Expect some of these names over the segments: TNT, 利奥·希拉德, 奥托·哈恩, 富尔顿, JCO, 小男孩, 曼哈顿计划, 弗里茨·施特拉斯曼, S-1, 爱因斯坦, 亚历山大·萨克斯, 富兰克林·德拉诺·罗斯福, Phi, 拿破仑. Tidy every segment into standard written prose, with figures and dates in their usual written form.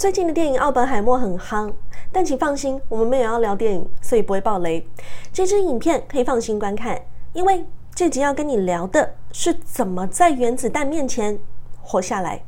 最近的电影《奥本海默》很夯，但请放心，我们没有要聊电影，所以不会爆雷。这支影片可以放心观看，因为这集要跟你聊的是怎么在原子弹面前活下来。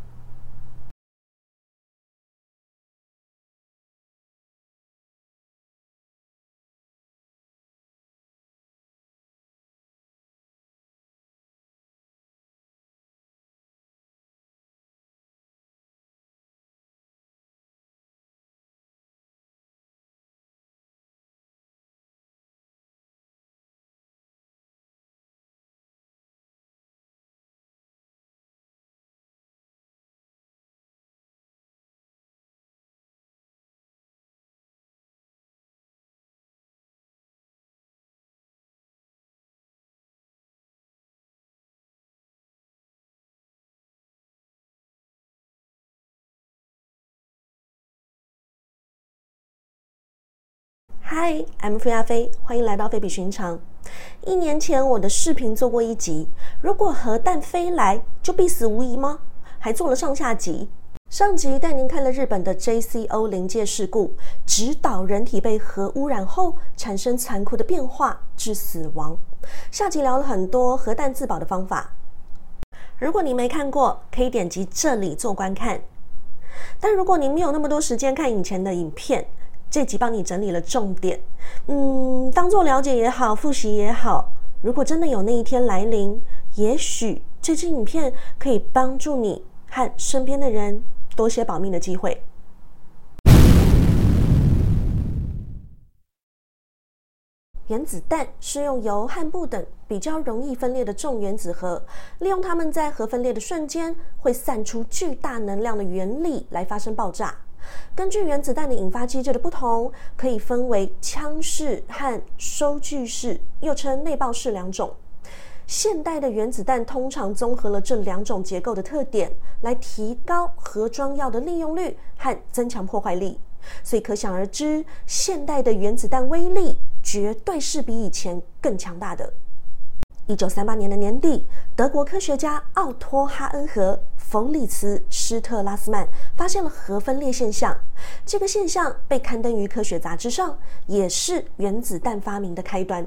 Hi, I'm Phi 阿飞，欢迎来到非比寻常。1年前我的视频做过一集，如果核弹飞来就必死无疑吗？还做了上下集。上集带您看了日本的 JCO 临界事故，指导人体被核污染后产生残酷的变化致死亡。下集聊了很多核弹自保的方法，如果您没看过，可以点击这里做观看。但如果您没有那么多时间看以前的影片，这集帮你整理了重点，当作了解也好，复习也好。如果真的有那一天来临，也许这支影片可以帮助你和身边的人多些保命的机会。原子弹是用铀和钚等比较容易分裂的重原子核，利用它们在核分裂的瞬间会散出巨大能量的原理来发生爆炸。根据原子弹的引发机制的不同，可以分为枪式和收据式，又称内爆式两种。现代的原子弹通常综合了这两种结构的特点，来提高核装药的利用率和增强破坏力。所以可想而知，现代的原子弹威力绝对是比以前更强大的。1938年的年底，德国科学家奥托·哈恩和弗里茨·施特拉斯曼发现了核分裂现象，这个现象被刊登于科学杂志上，也是原子弹发明的开端。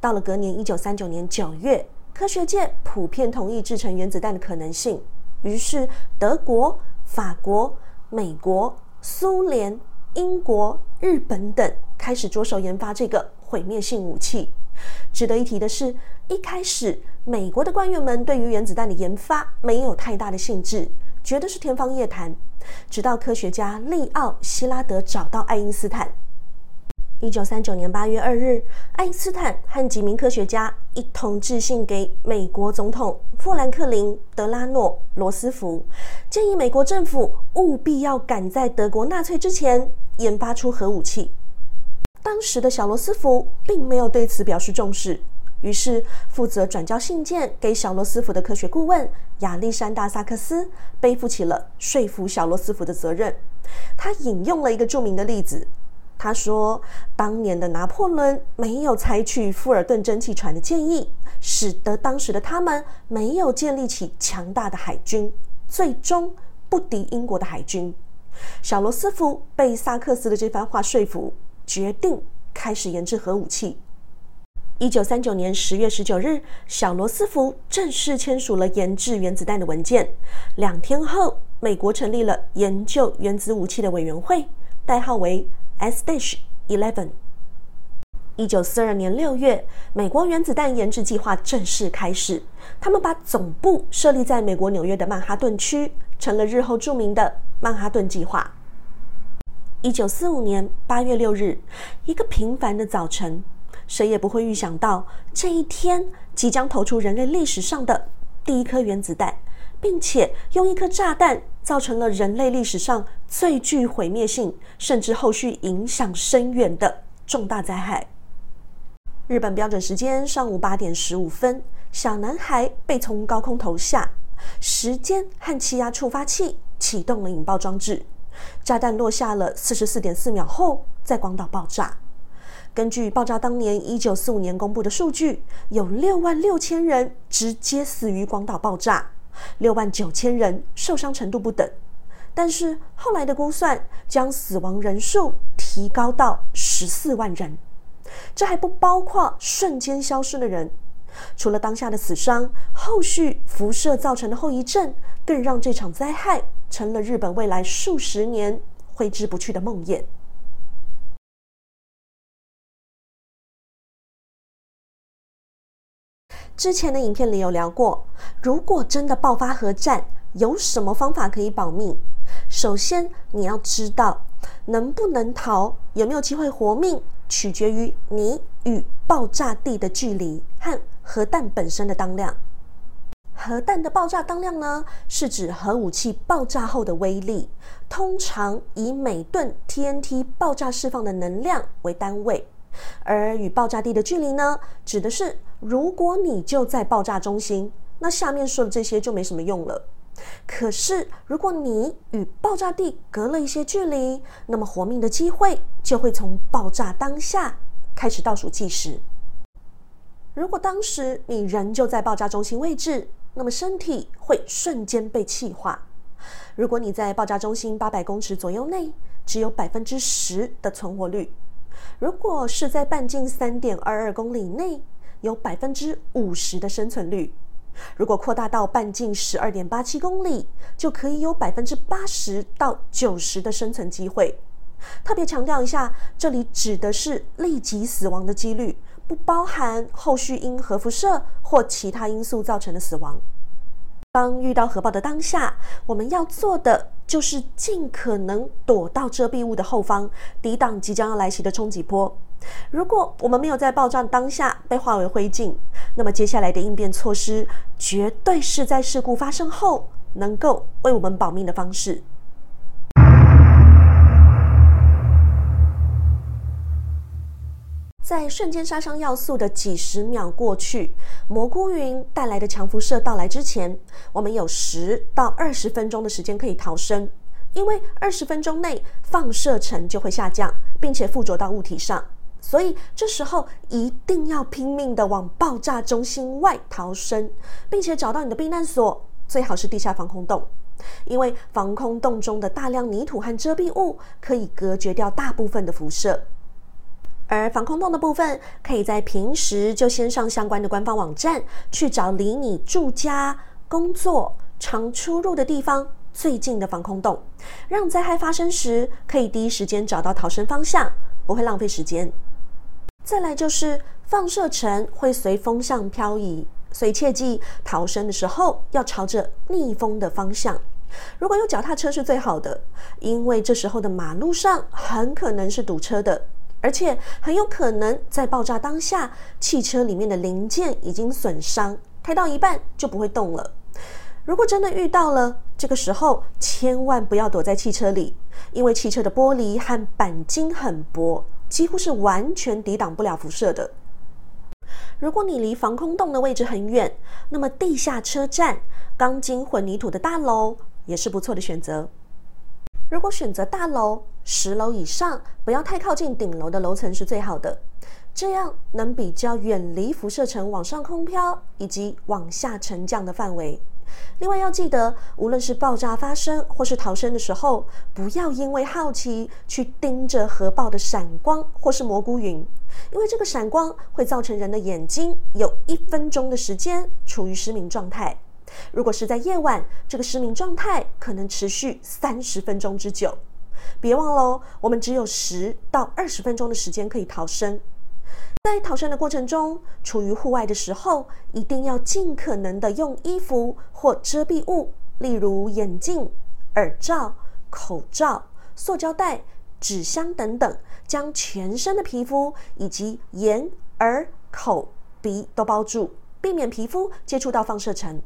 到了隔年1939年9月，科学界普遍同意制成原子弹的可能性，于是德国、法国、美国、苏联、英国、日本等开始着手研发这个毁灭性武器。值得一提的是，一开始美国的官员们对于原子弹的研发没有太大的兴致，觉得是天方夜谭，直到科学家利奥·希拉德找到爱因斯坦。1939年8月2日，爱因斯坦和几名科学家一同致信给美国总统富兰克林、德拉诺、罗斯福，建议美国政府务必要赶在德国纳粹之前研发出核武器。当时的小罗斯福并没有对此表示重视，于是负责转交信件给小罗斯福的科学顾问亚历山大·萨克斯背负起了说服小罗斯福的责任。他引用了一个著名的例子，他说当年的拿破仑没有采取富尔顿蒸汽船的建议，使得当时的他们没有建立起强大的海军，最终不敌英国的海军。小罗斯福被萨克斯的这番话说服，决定开始研制核武器。1939年10月19日，小罗斯福正式签署了研制原子弹的文件。2天后，美国成立了研究原子武器的委员会，代号为 S-11。1942年6月，美国原子弹研制计划正式开始，他们把总部设立在美国纽约的曼哈顿区，成了日后著名的曼哈顿计划。1945年8月6日，一个平凡的早晨，谁也不会预想到这一天即将投出人类历史上的第一颗原子弹，并且用一颗炸弹造成了人类历史上最具毁灭性，甚至后续影响深远的重大灾害。日本标准时间上午8点15分，小男孩被从高空投下，时间和气压触发器启动了引爆装置，炸弹落下了 44.4 秒后在广岛爆炸。根据爆炸当年1945年公布的数据，有66000人直接死于广岛爆炸，69000人受伤程度不等。但是后来的估算将死亡人数提高到14万人，这还不包括瞬间消失的人。除了当下的死伤，后续辐射造成的后遗症更让这场灾害成了日本未来数十年挥之不去的梦魇。之前的影片里有聊过，如果真的爆发核战，有什么方法可以保命？首先，你要知道，能不能逃，有没有机会活命，取决于你与爆炸地的距离和核弹本身的当量。核弹的爆炸当量呢，是指核武器爆炸后的威力，通常以每吨 TNT 爆炸释放的能量为单位。而与爆炸地的距离呢，指的是如果你就在爆炸中心，那下面说的这些就没什么用了。可是如果你与爆炸地隔了一些距离，那么活命的机会就会从爆炸当下开始倒数计时。如果当时你人就在爆炸中心位置，那么身体会瞬间被气化。如果你在爆炸中心800公尺左右内，只有10%的存活率。如果是在半径3.22公里内，有50%的生存率。如果扩大到半径12.87公里，就可以有80%到90%的生存机会。特别强调一下，这里指的是立即死亡的几率，不包含后续因核辐射或其他因素造成的死亡。当遇到核爆的当下，我们要做的就是尽可能躲到遮蔽物的后方，抵挡即将要来袭的冲击波。如果我们没有在爆炸当下被化为灰烬，那么接下来的应变措施绝对是在事故发生后能够为我们保命的方式。在瞬间杀伤要素的几十秒过去，蘑菇云带来的强辐射到来之前，我们有10到20分钟的时间可以逃生，因为20分钟内放射程就会下降，并且附着到物体上，所以这时候一定要拼命的往爆炸中心外逃生，并且找到你的避难所，最好是地下防空洞，因为防空洞中的大量泥土和遮蔽物可以隔绝掉大部分的辐射。而防空洞的部分，可以在平时就先上相关的官方网站去找离你住家、工作、常出入的地方最近的防空洞，让灾害发生时可以第一时间找到逃生方向，不会浪费时间。再来就是放射尘会随风向漂移，所以切记逃生的时候要朝着逆风的方向。如果有脚踏车是最好的，因为这时候的马路上很可能是堵车的。而且很有可能在爆炸当下，汽车里面的零件已经损伤，开到一半就不会动了。如果真的遇到了，这个时候千万不要躲在汽车里，因为汽车的玻璃和钣金很薄，几乎是完全抵挡不了辐射的。如果你离防空洞的位置很远，那么地下车站、钢筋混凝土的大楼也是不错的选择。如果选择大楼，10楼以上，不要太靠近顶楼的楼层是最好的，这样能比较远离辐射层往上空飘以及往下沉降的范围。另外要记得，无论是爆炸发生或是逃生的时候，不要因为好奇去盯着核爆的闪光或是蘑菇云，因为这个闪光会造成人的眼睛有1分钟的时间处于失明状态。如果是在夜晚，这个失明状态可能持续30分钟之久。别忘了，我们只有10到20分钟的时间可以逃生。在逃生的过程中，处于户外的时候，一定要尽可能的用衣服或遮蔽物，例如眼镜、耳罩、口罩、塑胶袋、纸箱等等，将全身的皮肤以及眼、耳、口、鼻都包住，避免皮肤接触到放射尘。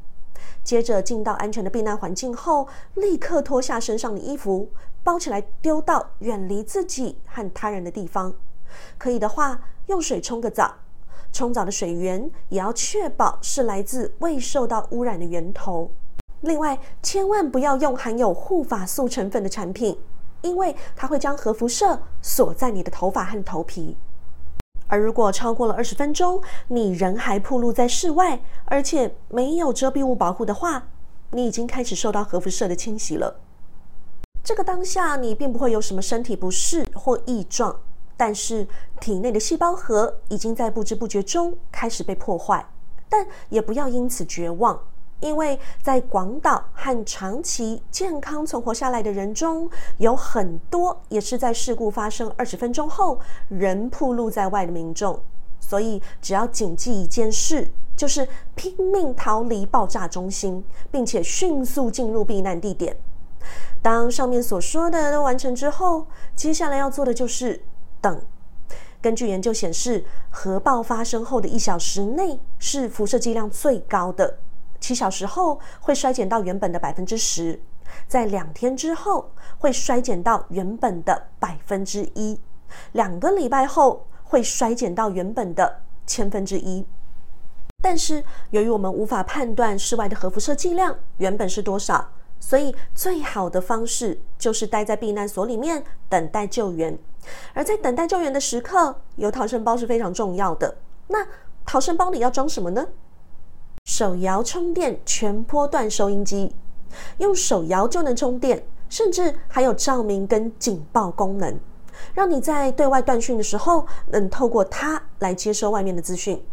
接着进到安全的避难环境后，立刻脱下身上的衣服，包起来丢到远离自己和他人的地方。可以的话，用水冲个澡，冲澡的水源也要确保是来自未受到污染的源头。另外，千万不要用含有护发素成分的产品，因为它会将核辐射锁在你的头发和头皮。而如果超过了20分钟，你人还暴露在室外，而且没有遮蔽物保护的话，你已经开始受到核辐射的侵袭了。这个当下你并不会有什么身体不适或异状，但是体内的细胞核已经在不知不觉中开始被破坏。但也不要因此绝望，因为在广岛和长崎健康存活下来的人中，有很多也是在事故发生20分钟后仍暴露在外的民众。所以只要谨记一件事，就是拼命逃离爆炸中心，并且迅速进入避难地点。当上面所说的都完成之后，接下来要做的就是等。根据研究显示，核爆发生后的1小时内是辐射剂量最高的，7小时后会衰减到原本的 10%， 在2天之后会衰减到原本的 1%， 2个礼拜后会衰减到原本的1/1000。但是由于我们无法判断室外的核辐射剂量原本是多少，所以最好的方式就是待在避难所里面等待救援。而在等待救援的时刻，有逃生包是非常重要的。那逃生包里要装什么呢？手摇充电全波段收音机，用手摇就能充电，甚至还有照明跟警报功能，让你在对外断讯的时候能透过它来接收外面的资讯。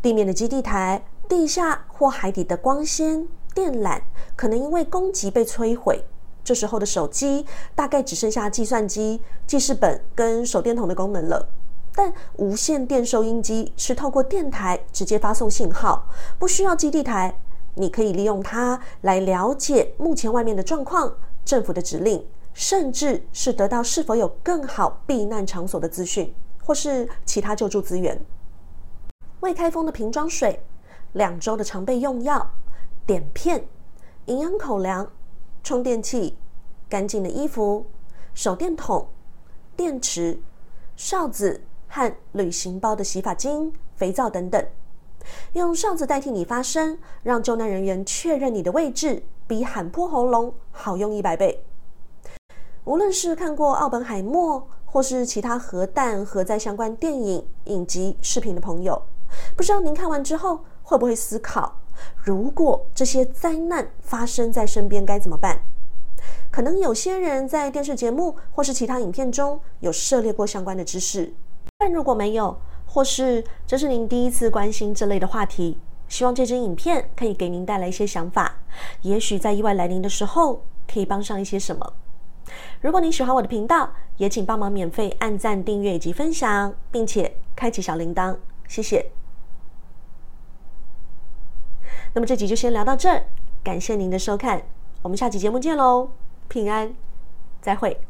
地面的基地台、地下或海底的光纤电缆可能因为攻击被摧毁，这时候的手机大概只剩下计算机、记事本跟手电筒的功能了。但无线电收音机是透过电台直接发送信号，不需要基地台，你可以利用它来了解目前外面的状况、政府的指令，甚至是得到是否有更好避难场所的资讯，或是其他救助资源。未开封的瓶装水、2周的常备用药、碘片、营养口粮、充电器、干净的衣服、手电筒、电池、哨子和旅行包的洗发精、肥皂等等。用哨子代替你发声，让救难人员确认你的位置，比喊破喉咙好用100倍。无论是看过奥本海默或是其他核弹、核灾相关电影、影集、视频的朋友，不知道您看完之后会不会思考，如果这些灾难发生在身边该怎么办？可能有些人在电视节目或是其他影片中有涉猎过相关的知识，但如果没有，或是这是您第一次关心这类的话题，希望这支影片可以给您带来一些想法，也许在意外来临的时候可以帮上一些什么。如果您喜欢我的频道，也请帮忙免费按赞、订阅以及分享，并且开启小铃铛，谢谢。那么这集就先聊到这儿，感谢您的收看，我们下期节目见喽！平安，再会。